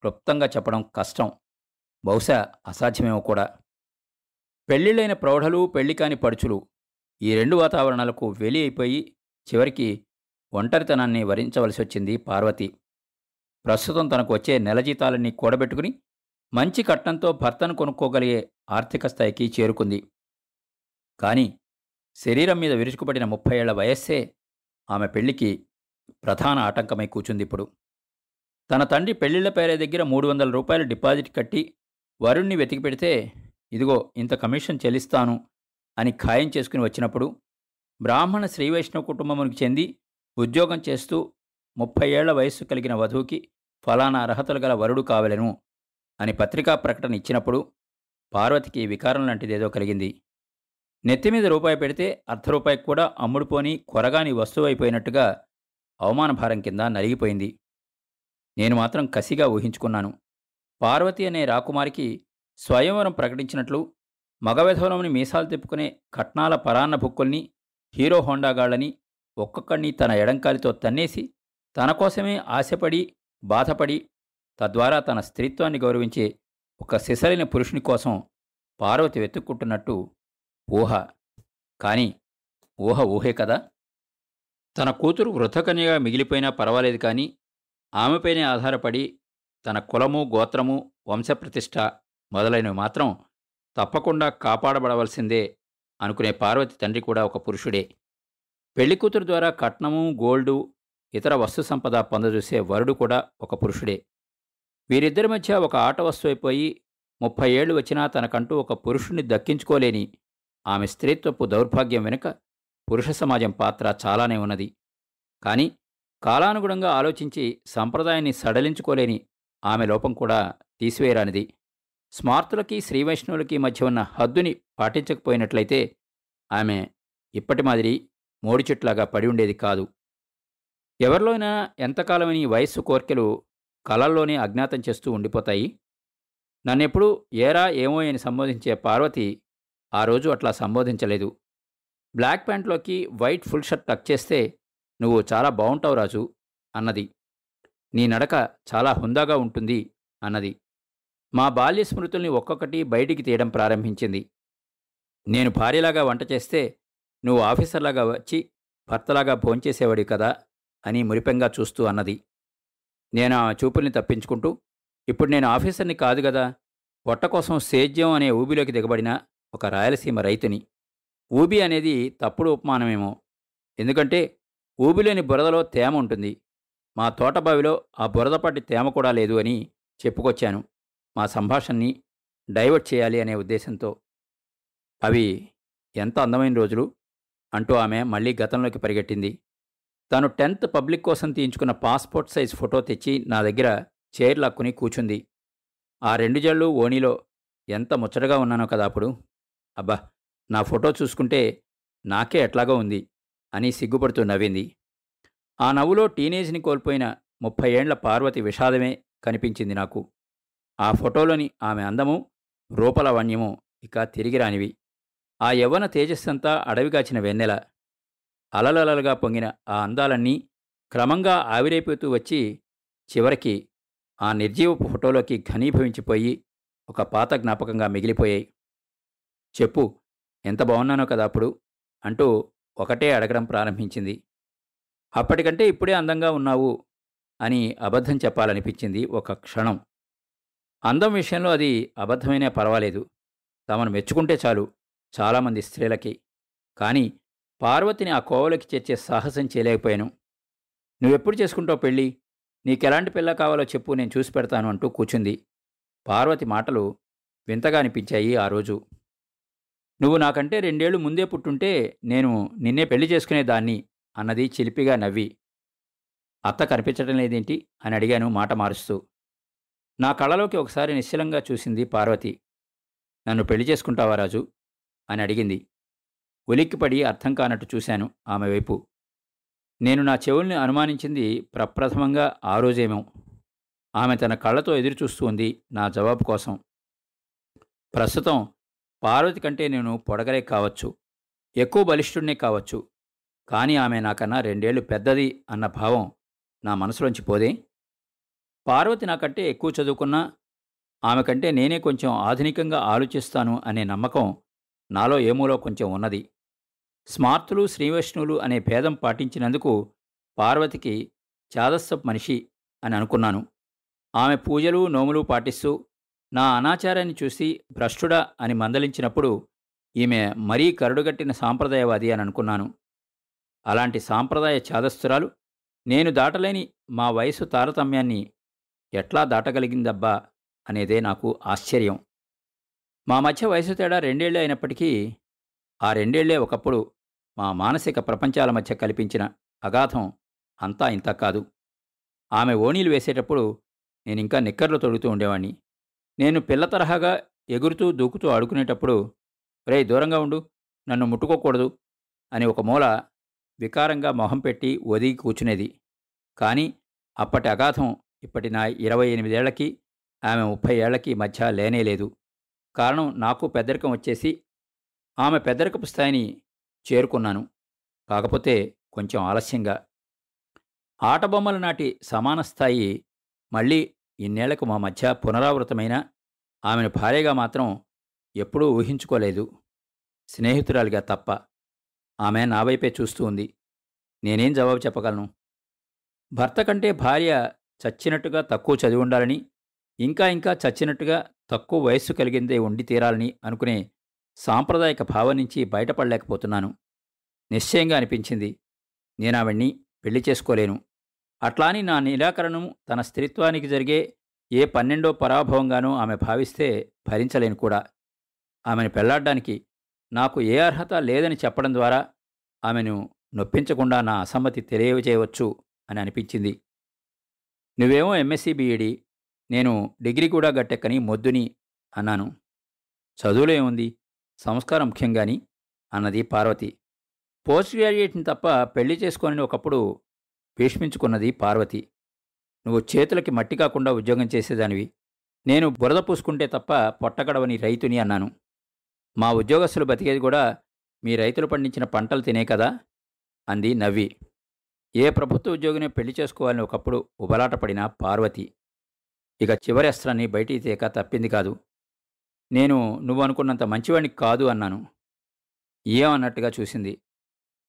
క్లుప్తంగా చెప్పడం కష్టం, బహుశా అసాధ్యమేమో కూడా. పెళ్లిళ్ళైన ప్రౌఢలు, పెళ్లి కాని పడుచులు, ఈ రెండు వాతావరణాలకు వెలి అయిపోయి చివరికి ఒంటరితనాన్ని వరించవలసి వచ్చింది పార్వతి. ప్రస్తుతం తనకు వచ్చే నెల జీతాలన్నీ కూడబెట్టుకుని మంచి కట్నంతో భర్తను కొనుక్కోగలిగే ఆర్థిక స్థాయికి చేరుకుంది. కానీ శరీరం మీద విరుచుకుపడిన ముప్పై ఏళ్ల వయస్సే ఆమె పెళ్లికి ప్రధాన ఆటంకమై కూచుంది. ఇప్పుడు తన తండ్రి పెళ్లిళ్ల పేరే దగ్గర మూడు వందల రూపాయలు డిపాజిట్ కట్టి వరుణ్ణి వెతికి పెడితే, ఇదిగో ఇంత కమిషన్ చెల్లిస్తాను అని ఖాయం చేసుకుని వచ్చినప్పుడు, బ్రాహ్మణ శ్రీవైష్ణవ కుటుంబానికి చెంది ఉద్యోగం చేస్తూ ముప్పై ఏళ్ల వయస్సు కలిగిన వధువుకి ఫలానా అర్హతలు గల వరుడు కావలెను అని పత్రికా ప్రకటన ఇచ్చినప్పుడు పార్వతికి వికారం లాంటిదేదో కలిగింది. నెత్తిమీద రూపాయి పెడితే అర్ధ రూపాయికి కూడా అమ్ముడుపోని కొరగాని వస్తువు అయిపోయినట్టుగా అవమానభారం కింద నలిగిపోయింది. నేను మాత్రం కసిగా ఊహించుకున్నాను, పార్వతి అనే రాకుమారికి స్వయంవరం ప్రకటించినట్లు మగవెధవరంని మీసాలు తిప్పుకునే కట్నాల పరాన్న బుక్కుల్ని, హీరో హోండాగాళ్ళని ఒక్కొక్కడిని తన ఎడంకాలితో తన్నేసి తన కోసమే ఆశపడి బాధపడి తద్వారా తన స్త్రీత్వాన్ని గౌరవించే ఒక సిసలైన పురుషుని కోసం పార్వతి వెతుక్కుంటున్నట్టు ఊహ. కానీ ఊహ ఊహే కదా. తన కూతురు వృద్ధకన్యగా మిగిలిపోయినా పర్వాలేదు, కానీ ఆమెపైనే ఆధారపడి తన కులము, గోత్రము, వంశప్రతిష్ఠ మొదలైనవి మాత్రం తప్పకుండా కాపాడబడవలసిందే అనుకునే పార్వతి తండ్రి కూడా ఒక పురుషుడే. పెళ్లి కూతురు ద్వారా కట్నము, గోల్డు, ఇతర వస్తు సంపద పొందజూసే వరుడు కూడా ఒక పురుషుడే. వీరిద్దరి మధ్య ఒక ఆట వస్తువు అయిపోయి ముప్పై ఏళ్ళు వచ్చినా తనకంటూ ఒక పురుషుణ్ణి దక్కించుకోలేని ఆమె స్త్రీత్వపు దౌర్భాగ్యం వెనుక పురుష సమాజం పాత్ర చాలానే ఉన్నది. కానీ కాలానుగుణంగా ఆలోచించి సంప్రదాయాన్ని సడలించుకోలేని ఆమె లోపం కూడా తీసివేయరానిది. స్మార్తులకి శ్రీవైష్ణవులకి మధ్య ఉన్న హద్దుని పాటించకపోయినట్లయితే ఆమె ఇప్పటి మాదిరి మోడి చెట్లాగా పడి ఉండేది కాదు. ఎవరిలోనైనా ఎంతకాలమని వయస్సు కోర్కెలు కళల్లోనే అజ్ఞాతం చేస్తూ ఉండిపోతాయి. నన్నెప్పుడు ఏరా ఏమో అని సంబోధించే పార్వతి ఆ రోజు అట్లా సంబోధించలేదు. బ్లాక్ ప్యాంట్లోకి వైట్ ఫుల్ షర్ట్ టక్ చేస్తే, నువ్వు చాలా బాగుంటావు రాజు అన్నది. నీ నడక చాలా హుందాగా ఉంటుంది అన్నది. మా బాల్య స్మృతుల్ని ఒక్కొక్కటి బయటికి తీయడం ప్రారంభించింది. నేను భార్యలాగా వంట చేస్తే నువ్వు ఆఫీసర్లాగా వచ్చి భర్తలాగా భోంచేసేవాడి కదా అని మురిపెంగా చూస్తూ అన్నది. నేను ఆ చూపుల్ని తప్పించుకుంటూ, ఇప్పుడు నేను ఆఫీసర్ని కాదు కదా, పొట్ట కోసం సేద్యం అనే ఊబిలోకి దిగబడిన ఒక రాయలసీమ రైతుని. ఊబి అనేది తప్పుడు ఉపమానమేమో, ఎందుకంటే ఊబిలోని బురదలో తేమ ఉంటుంది, మా తోటబావిలో ఆ బురదపాటి తేమ కూడా లేదు అని చెప్పుకొచ్చాను మా సంభాషణని డైవర్ట్ చేయాలి అనే ఉద్దేశంతో. అవి ఎంత అందమైన రోజులు అంటూ ఆమె మళ్ళీ గతంలోకి పరిగెట్టింది. తాను టెన్త్ పబ్లిక్ కోసం తీయించుకున్న పాస్పోర్ట్ సైజ్ ఫోటో తెచ్చి నా దగ్గర చైర్ లాక్కుని కూచుంది. ఆ రెండు జళ్ళు ఓణిలో ఎంత ముచ్చటగా ఉన్నానో కదా అప్పుడు. అబ్బా, నా ఫోటో చూసుకుంటే నాకే ఎట్లాగో ఉంది అని సిగ్గుపడుతూ నవ్వింది. ఆ నవ్వులో టీనేజ్ని కోల్పోయిన ముప్పై ఏండ్ల పార్వతి విషాదమే కనిపించింది నాకు. ఆ ఫోటోలోని ఆమె అందము, రూపలావణ్యము ఇక తిరిగిరానివి. ఆ యవ్వన తేజస్సంతా అడవిగాచిన వెన్నెల. అలలలలుగా పొంగిన ఆ అందాలన్నీ క్రమంగా ఆవిరైపోతూ వచ్చి చివరికి ఆ నిర్జీవపు ఫోటోలోకి ఘనీభవించిపోయి ఒక పాత జ్ఞాపకంగా మిగిలిపోయాయి. చెప్పు, ఎంత బాగున్నానో కదా అప్పుడు అంటూ ఒకటే అడగడం ప్రారంభించింది. అప్పటికంటే ఇప్పుడే అందంగా ఉన్నావు అని అబద్ధం చెప్పాలనిపించింది ఒక క్షణం. అందం విషయంలో అది అబద్ధమైనా పర్వాలేదు, తమను మెచ్చుకుంటే చాలు చాలామంది స్త్రీలకి. కానీ పార్వతిని ఆ కోవలోకి చేర్చే సాహసం చేయలేకపోయాను. నువ్వెప్పుడు చేసుకుంటావు పెళ్ళి, నీకెలాంటి పిల్ల కావాలో చెప్పు, నేను చూసి పెడతాను అంటూ కూర్చుంది. పార్వతి మాటలు వింతగా అనిపించాయి ఆ రోజు. నువ్వు నాకంటే రెండేళ్లు ముందే పుట్టుంటే నేను నిన్నే పెళ్లి చేసుకునేదాన్ని అన్నది చిలిపిగా నవ్వి. అత్త కనిపించడం లేదేంటి అని అడిగాను మాట మారుస్తూ. నా కళ్ళలోకి ఒకసారి నిశ్చలంగా చూసింది పార్వతి. నన్ను పెళ్లి చేసుకుంటావా రాజు అని అడిగింది. ఉలిక్కిపడి అర్థం కానట్టు చూశాను ఆమె వైపు. నేను నా చెవుల్ని అనుమానించింది ప్రప్రథమంగా ఆ రోజేమో. ఆమె తన కళ్ళతో ఎదురుచూస్తూ ఉంది నా జవాబు కోసం. ప్రస్తుతం పార్వతి కంటే నేను పొడగలే కావచ్చు, ఎక్కువ బలిష్ఠుడినే కావచ్చు, కానీ ఆమె నాకన్నా రెండేళ్లు పెద్దది అన్న భావం నా మనసులోంచి పోదే. పార్వతి నాకంటే ఎక్కువ చదువుకున్నా, ఆమె కంటే నేనే కొంచెం ఆధునికంగా ఆలోచిస్తాను అనే నమ్మకం నాలో ఏమూలో కొంచెం ఉన్నది. స్మార్తులు శ్రీవైష్ణువులు అనే భేదం పాటించినందుకు పార్వతికి చాదస్సపు మనిషి అని అనుకున్నాను. ఆమె పూజలు నోములు పాటిస్తూ నా అనాచారాన్ని చూసి భ్రష్టుడా అని మందలించినప్పుడు ఈమె మరీ కరుడుగట్టిన సాంప్రదాయవాది అని అనుకున్నాను. అలాంటి సాంప్రదాయ చాదస్తురాలు నేను దాటలేని మా వయసు తారతమ్యాన్ని ఎట్లా దాటగలిగిందబ్బా అనేదే నాకు ఆశ్చర్యం. మా మధ్య వయసు తేడా రెండేళ్లే అయినప్పటికీ ఆ రెండేళ్లే ఒకప్పుడు మా మానసిక ప్రపంచాల మధ్య కల్పించిన అగాధం అంతా ఇంతా కాదు. ఆమె ఓణీలు వేసేటప్పుడు నేనింకా నిక్కర్లు తొడుగుతూ ఉండేవాణ్ణి. నేను పిల్ల తరహాగా ఎగురుతూ దూకుతూ ఆడుకునేటప్పుడు రే దూరంగా ఉండు, నన్ను ముట్టుకోకూడదు అని ఒక మూల వికారంగా మొహం పెట్టి ఒదిగి కూర్చునేది. కానీ అప్పటి అగాధం ఇప్పటి నా ఇరవై ఎనిమిదేళ్లకి ఆమె ముప్పై ఏళ్లకి మధ్య లేనేలేదు. కారణం నాకు పెద్దరికం వచ్చేసి ఆమె పెద్దరికపు స్థాయిని చేరుకున్నాను, కాకపోతే కొంచెం ఆలస్యంగా. ఆటబొమ్మల నాటి సమాన స్థాయి మళ్ళీ ఇన్నేళ్లకు మా మధ్య పునరావృతమైన ఆమెను భార్యగా మాత్రం ఎప్పుడూ ఊహించుకోలేదు, స్నేహితురాలిగా తప్ప. ఆమె నా వైపే చూస్తూ ఉంది. నేనేం జవాబు చెప్పగలను? భర్త కంటే భార్య చచ్చినట్టుగా తక్కువ చదివి ఉండాలని, ఇంకా ఇంకా చచ్చినట్టుగా తక్కువ వయస్సు కలిగిందే ఉండి తీరాలని అనుకునే సాంప్రదాయక భావం నుంచి బయటపడలేకపోతున్నాను. నిశ్చయంగా అనిపించింది, నేను ఆవిడ్ని పెళ్లి చేసుకోలేను. అట్లాని నా నిరాకరణం తన స్త్రీత్వానికి జరిగే ఏ పన్నెండో పరాభవంగానూ ఆమె భావిస్తే భరించలేను కూడా. ఆమెను పెళ్లాడడానికి నాకు ఏ అర్హత లేదని చెప్పడం ద్వారా ఆమెను నొప్పించకుండా నా అసమ్మతి తెలియజేయవచ్చు అని అనిపించింది. నువ్వేమో ఎంఎస్సీ బీఈడి, నేను డిగ్రీ కూడా గట్టెక్కని మొద్దుని అన్నాను. చదువులో ఏముంది, సంస్కారం ముఖ్యంగాని అన్నది పార్వతి. పోస్ట్ గ్రాడ్యుయేట్ని తప్ప పెళ్లి చేసుకోనని ఒకప్పుడు భీష్మించుకున్నది పార్వతి. నువ్వు చేతులకి మట్టి కాకుండా ఉద్యోగం చేసేదానివి, నేను బురద పూసుకుంటే తప్ప పొట్టగడవని రైతుని అన్నాను. మా ఉద్యోగస్తులు బతికేది కూడా మీ రైతులు పండించిన పంటలు తినే కదా అంది నవ్వి. ఏ ప్రభుత్వ ఉద్యోగిని పెళ్లి చేసుకోవాలని ఒకప్పుడు ఉబలాటపడిన పార్వతి ఇక చివరి అస్త్రాన్ని బయటికి తీయక తప్పింది కాదు. నేను నువ్వు అనుకున్నంత మంచివాణ్ణి కాదు అన్నాను. ఏమన్నట్టుగా చూసింది.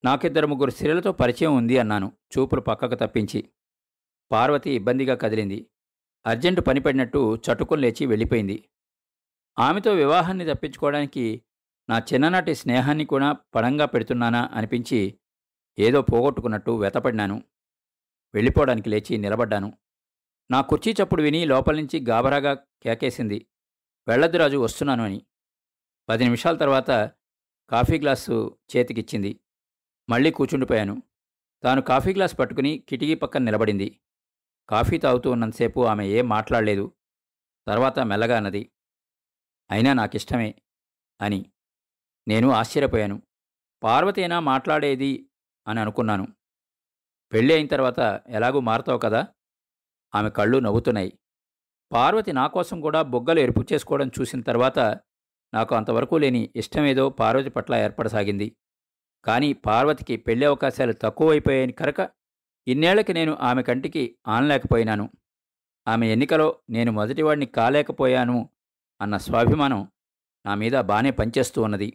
నాకిద్దరు ముగ్గురు స్త్రీలతో పరిచయం ఉంది అన్నాను, చూపులు పక్కకు తప్పించి. పార్వతి ఇబ్బందిగా కదిలింది. అర్జెంటు పని పడినట్టు చటుకుని లేచి వెళ్ళిపోయింది. ఆమెతో వివాహాన్ని తప్పించుకోవడానికి నా చిన్ననాటి స్నేహాన్ని కూడా పణంగా పెడుతున్నానా అనిపించి ఏదో పోగొట్టుకున్నట్టు వెతపడినాను. వెళ్ళిపోవడానికి లేచి నిలబడ్డాను. నా కుర్చీ చప్పుడు విని లోపల నుంచి గాబరాగా కేకేసింది, వెళ్ళద్దు రాజు వస్తున్నాను అని. పది నిమిషాల తర్వాత కాఫీ గ్లాసు చేతికిచ్చింది. మళ్ళీ కూర్చుండిపోయాను. తాను కాఫీ గ్లాస్ పట్టుకుని కిటికీ పక్కన నిలబడింది. కాఫీ తాగుతూ ఉన్నంతసేపు ఆమె ఏం మాట్లాడలేదు. తర్వాత మెల్లగా అన్నది, అయినా నాకిష్టమే అని. నేను ఆశ్చర్యపోయాను. పార్వతేనా మాట్లాడేది అని అనుకున్నాను. పెళ్ళి అయిన తర్వాత ఎలాగూ మారుతావు కదా. ఆమె కళ్ళు నవ్వుతున్నాయి. పార్వతి నా కోసం కూడా బొగ్గలు ఎరుపు చేసుకోవడం చూసిన తర్వాత నాకు అంతవరకు లేని ఇష్టమేదో పార్వతి పట్ల ఏర్పడసాగింది. కానీ పార్వతికి పెళ్లి అవకాశాలు తక్కువైపోయాయని కనుక ఇన్నేళ్లకి నేను ఆమె కంటికి ఆనలేకపోయినాను. ఆమె ఎన్నికలో నేను మొదటివాడిని కాలేకపోయాను అన్న స్వాభిమానం నా మీద బానే పనిచేస్తూ ఉన్నది.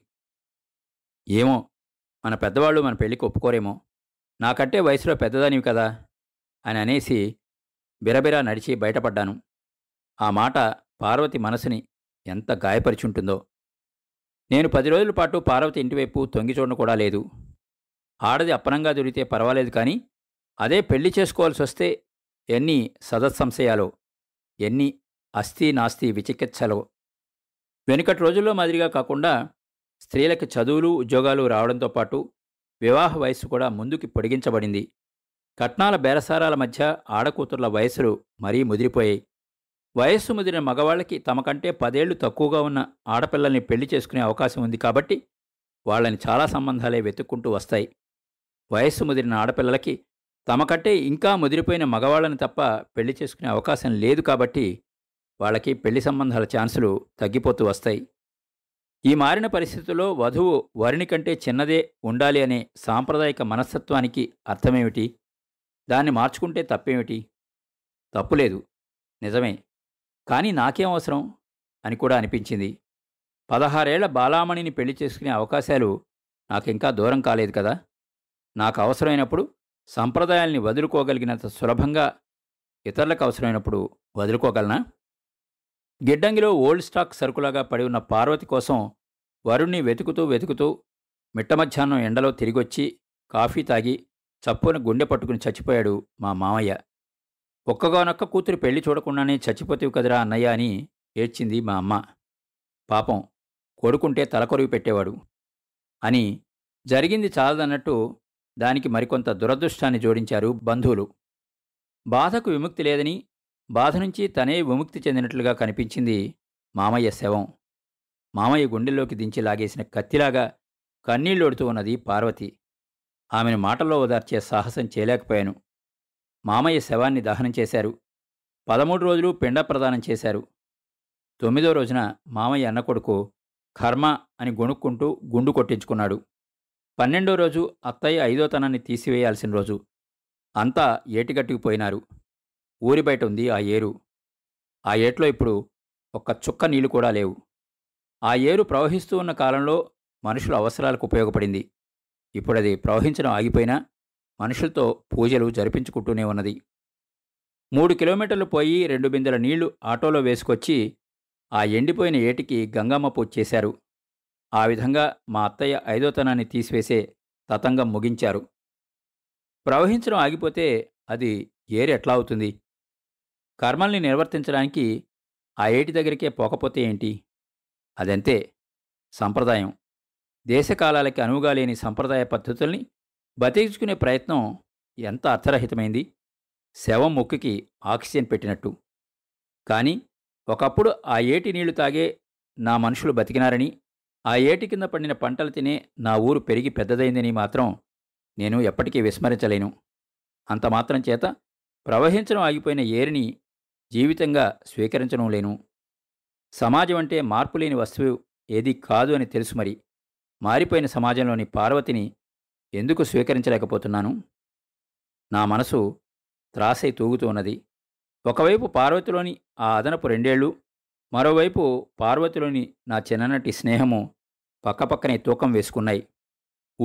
ఏమో మన పెద్దవాళ్ళు మన పెళ్ళికి ఒప్పుకోరేమో, నాకంటే వయసులో పెద్దదానివి కదా అని అనేసి బిరబిరా నడిచి బయటపడ్డాను. ఆ మాట పార్వతి మనసుని ఎంత గాయపరిచుంటుందో. నేను పది రోజుల పాటు పార్వతి ఇంటివైపు తొంగి చూడడం కూడా లేదు. ఆడది అప్పనంగా దొరికితే పర్వాలేదు, కానీ అదే పెళ్లి చేసుకోవాల్సి వస్తే ఎన్ని సదస్సంశయాలో, ఎన్ని అస్థి నాస్తి విచికిత్సలో. వెనుకటి రోజుల్లో మాదిరిగా కాకుండా స్త్రీలకు చదువులు ఉద్యోగాలు రావడంతో పాటు వివాహ వయస్సు కూడా ముందుకి పొడిగించబడింది. కట్నాల బేరసారాల మధ్య ఆడకూతుర్ల వయసులు మరీ ముదిరిపోయాయి. వయస్సు ముదిరిన మగవాళ్ళకి తమకంటే పదేళ్లు తక్కువగా ఉన్న ఆడపిల్లల్ని పెళ్లి చేసుకునే అవకాశం ఉంది కాబట్టి వాళ్ళని చాలా సంబంధాలే వెతుక్కుంటూ వస్తాయి. వయస్సు ముదిరిన ఆడపిల్లలకి తమకంటే ఇంకా ముదిరిపోయిన మగవాళ్ళని తప్ప పెళ్లి చేసుకునే అవకాశం లేదు కాబట్టి వాళ్ళకి పెళ్లి సంబంధాల ఛాన్సులు తగ్గిపోతూ వస్తాయి. ఈ మారిన పరిస్థితుల్లో వధువు వరుని కంటే చిన్నదే ఉండాలి అనే సాంప్రదాయక మనస్తత్వానికి అర్థమేమిటి? దాన్ని మార్చుకుంటే తప్పేమిటి? తప్పులేదు, నిజమే, కానీ నాకేం అవసరం అని కూడా అనిపించింది. పదహారేళ్ల బాలామణిని పెళ్లి చేసుకునే అవకాశాలు నాకింకా దూరం కాలేదు కదా. నాకు అవసరమైనప్పుడు సంప్రదాయాల్ని వదులుకోగలిగినంత సులభంగా ఇతరులకు అవసరమైనప్పుడు వదులుకోగలనా? గిడ్డంగిలో ఓల్డ్ స్టాక్ సరుకులాగా పడి ఉన్న పార్వతి కోసం వరుణ్ణి వెతుకుతూ వెతుకుతూ మిట్ట మధ్యాహ్నం ఎండలో తిరిగొచ్చి కాఫీ తాగి చప్పున గుండె పట్టుకుని చచ్చిపోయాడు మా మామయ్య. ఒక్కగానొక్క కూతురు పెళ్లి చూడకుండానే చచ్చిపోతేవి కదరా అన్నయ్య అని ఏడ్చింది మా అమ్మ. పాపం కొడుకుంటే తలకొరివి పెట్టేవాడు అని జరిగింది చాలదన్నట్టు దానికి మరికొంత దురదృష్టాన్ని జోడించారు బంధువులు. బాధకు విముక్తి లేదని, బాధ నుంచి తనే విముక్తి చెందినట్లుగా కనిపించింది మామయ్య శవం. మామయ్య గుండెల్లోకి దించి లాగేసిన కత్తిలాగా కన్నీళ్ళొడుతూ ఉన్నది పార్వతి. ఆమెను మాటల్లో ఓదార్చే సాహసం చేయలేకపోయాను. మామయ్య శవాన్ని దహనం చేశారు. పదమూడు రోజులు పిండ ప్రదానం చేశారు. తొమ్మిదో రోజున మామయ్య అన్న కొడుకు కర్మ అని గొణుక్కుంటూ గుండు కొట్టించుకున్నాడు. పన్నెండో రోజు అత్తయ్య ఐదోతనాన్ని తీసివేయాల్సిన రోజు. అంతా ఏటిగట్టుకుపోయినారు. ఊరి బయట ఉంది ఆ ఏరు. ఆ ఏట్లో ఇప్పుడు ఒక్క చుక్క నీళ్లు కూడా లేవు. ఆ ఏరు ప్రవహిస్తూ ఉన్న కాలంలో మనుషుల అవసరాలకు ఉపయోగపడింది. ఇప్పుడది ప్రవహించడం ఆగిపోయినా మనుషులతో పూజలు జరిపించుకుంటూనే ఉన్నది. మూడు కిలోమీటర్లు పోయి రెండు బిందెల నీళ్లు ఆటోలో వేసుకొచ్చి ఆ ఎండిపోయిన ఏటికి గంగమ్మ పూజ చేశారు. ఆ విధంగా మా అత్తయ్య ఐదోతనాన్ని తీసివేసే తతంగం ముగించారు. ప్రవహించడం ఆగిపోతే అది ఏరెట్లా అవుతుంది? కర్మల్ని నిర్వర్తించడానికి ఆ ఏటి దగ్గరికే పోకపోతే ఏంటి? అదంతే సంప్రదాయం. దేశకాలాలకి అనువుగా లేని సంప్రదాయ పద్ధతుల్ని బతికించుకునే ప్రయత్నం ఎంత అర్థరహితమైంది. శవం ముక్కుకి ఆక్సిజన్ పెట్టినట్టు. కానీ ఒకప్పుడు ఆ ఏటి నీళ్లు తాగే నా మనుషులు బతికినారని, ఆ ఏటి కింద పడిన పంటలు తినే నా ఊరు పెరిగి పెద్దదైందని మాత్రం నేను ఎప్పటికీ విస్మరించలేను. అంతమాత్రం చేత ప్రవహించడం ఆగిపోయిన ఏరిని జీవితంగా స్వీకరించడం లేను. సమాజం అంటే మార్పు లేని వస్తువు ఏది కాదు అని తెలుసు. మరి మారిపోయిన సమాజంలోని పార్వతిని ఎందుకు స్వీకరించలేకపోతున్నాను? నా మనసు త్రాసై తూగుతూ ఉన్నది. ఒకవైపు పార్వతిలోని ఆ అదనపు రెండేళ్లు, మరోవైపు పార్వతిలోని నా చిన్ననాటి స్నేహము పక్కపక్కనే తూకం వేసుకున్నాయి.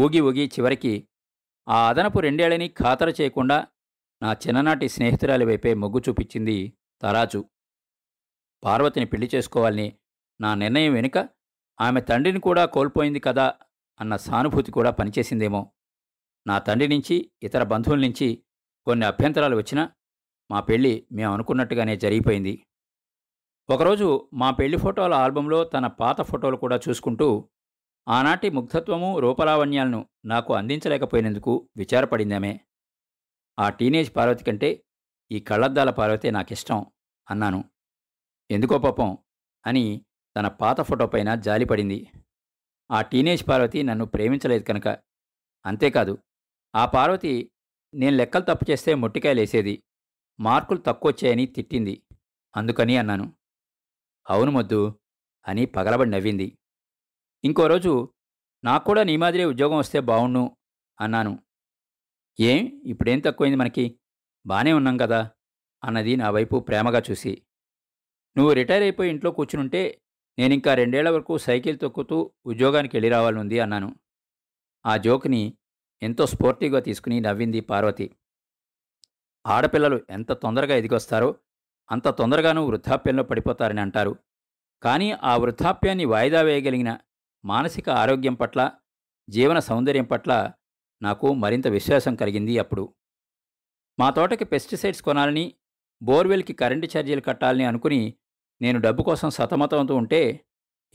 ఊగి ఊగి చివరికి ఆ అదనపు రెండేళ్లని ఖాతరు చేయకుండా నా చిన్ననాటి స్నేహితురాలి వైపే మొగ్గు చూపించింది తరాజు. పార్వతిని పెళ్లి చేసుకోవాలని నా నిర్ణయం వెనుక ఆమె తండ్రిని కూడా కోల్పోయింది కదా అన్న సానుభూతి కూడా పనిచేసిందేమో. నా తండ్రి నుంచి, ఇతర బంధువుల నుంచి కొన్ని అభ్యంతరాలు వచ్చినా మా పెళ్ళి మేము అనుకున్నట్టుగానే జరిగిపోయింది. ఒకరోజు మా పెళ్లి ఫోటోల ఆల్బంలో తన పాత ఫోటోలు కూడా చూసుకుంటూ ఆనాటి ముగ్ధత్వము, రూపలావణ్యాలను నాకు అందించలేకపోయినందుకు విచారపడిందామే. ఆ టీనేజ్ పార్వతి కంటే ఈ కళ్ళద్దాల పార్వతే నాకిష్టం అన్నాను. ఎందుకో పాపం అని తన పాత ఫోటో పైన జాలిపడింది. ఆ టీనేజ్ పార్వతి నన్ను ప్రేమించలేదు కనుక. అంతేకాదు, ఆ పార్వతి నేను లెక్కలు తప్పు చేస్తే మొట్టికాయలేసేది, మార్కులు తక్కువ వచ్చాయని తిట్టింది. అందుకని అన్నాను. అవును మొద్దు అని పగలబడి నవ్వింది. ఇంకో రోజు నాకు కూడా నీ మాదిరే ఉద్యోగం వస్తే బావుణ్ణు అన్నాను. ఏం ఇప్పుడేం తక్కువైంది మనకి? బానే ఉన్నాం కదా అన్నది నా వైపు ప్రేమగా చూసి. నువ్వు రిటైర్ అయిపోయి ఇంట్లో కూర్చునుంటే నేనింకా రెండేళ్ల వరకు సైకిల్ తొక్కుతూ ఉద్యోగానికి వెళ్ళి రావాలనుంది అన్నాను. ఆ జోక్ని ఎంతో స్పోర్టివ్గా తీసుకుని నవ్వింది పార్వతి. ఆడపిల్లలు ఎంత తొందరగా ఎదిగొస్తారో అంత తొందరగానూ వృద్ధాప్యంలో పడిపోతారని అంటారు. కానీ ఆ వృద్ధాప్యాన్ని వాయిదా వేయగలిగిన మానసిక ఆరోగ్యం పట్ల, జీవన సౌందర్యం పట్ల నాకు మరింత విశ్వాసం కలిగింది అప్పుడు. మా తోటకి పెస్టిసైడ్స్ కొనాలని, బోర్వెల్కి కరెంటు ఛార్జీలు కట్టాలని అనుకుని నేను డబ్బు కోసం సతమతమవుతూ ఉంటే,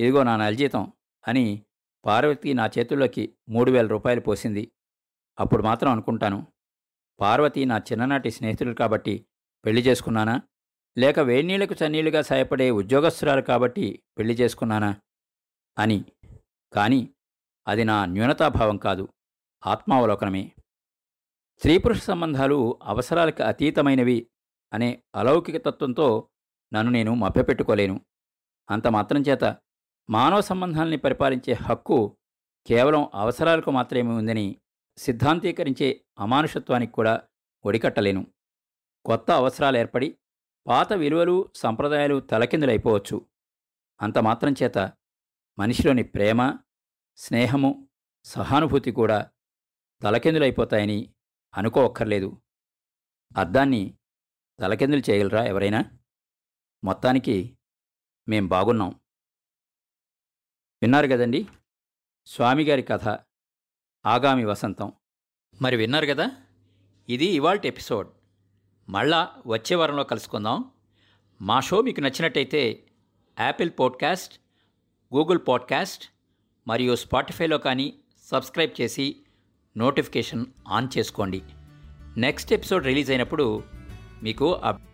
ఇదిగో నా నల్జీతం అని పార్వతి నా చేతుల్లోకి మూడు వేల రూపాయలు పోసింది. అప్పుడు మాత్రం అనుకుంటాను, పార్వతి నా చిన్ననాటి స్నేహితులు కాబట్టి పెళ్లి చేసుకున్నానా, లేక వేణీళ్లకు చన్నీళ్లుగా సాయపడే ఉద్యోగస్తురాలు కాబట్టి పెళ్లి చేసుకున్నానా అని. కానీ అది నా న్యూనతాభావం కాదు, ఆత్మావలోకనమే. స్త్రీ పురుష సంబంధాలు అవసరాలకు అతీతమైనవి అనే అలౌకిక తత్వంతో నన్ను నేను మభ్యపెట్టుకోలేను. అంతమాత్రం చేత మానవ సంబంధాల్ని పరిపాలించే హక్కు కేవలం అవసరాలకు మాత్రమే ఉందని సిద్ధాంతీకరించే అమానుషత్వానికి కూడా ఒడికట్టలేను. కొత్త అవసరాలు ఏర్పడి పాత విలువలు, సంప్రదాయాలు తలకిందులైపోవచ్చు. అంతమాత్రం చేత మనిషిలోని ప్రేమ, స్నేహము, సహానుభూతి కూడా తలకిందులైపోతాయని అనుకోవక్కర్లేదు. అర్థాన్ని తలకిందులు చేయగలరా ఎవరైనా? మొత్తానికి మేం బాగున్నాం. విన్నారు కదండి స్వామిగారి కథ ఆగామి వసంతం. మరి విన్నారు కదా, ఇది ఇవాల్టి ఎపిసోడ్. మళ్ళా వచ్చే వారంలో కలుసుకుందాం. మా షో మీకు నచ్చినట్టయితే యాపిల్ పాడ్కాస్ట్, గూగుల్ పాడ్కాస్ట్ మరియు స్పాటిఫైలో కానీ సబ్స్క్రైబ్ చేసి నోటిఫికేషన్ ఆన్ చేసుకోండి. నెక్స్ట్ ఎపిసోడ్ రిలీజ్ అయినప్పుడు మీకు అప్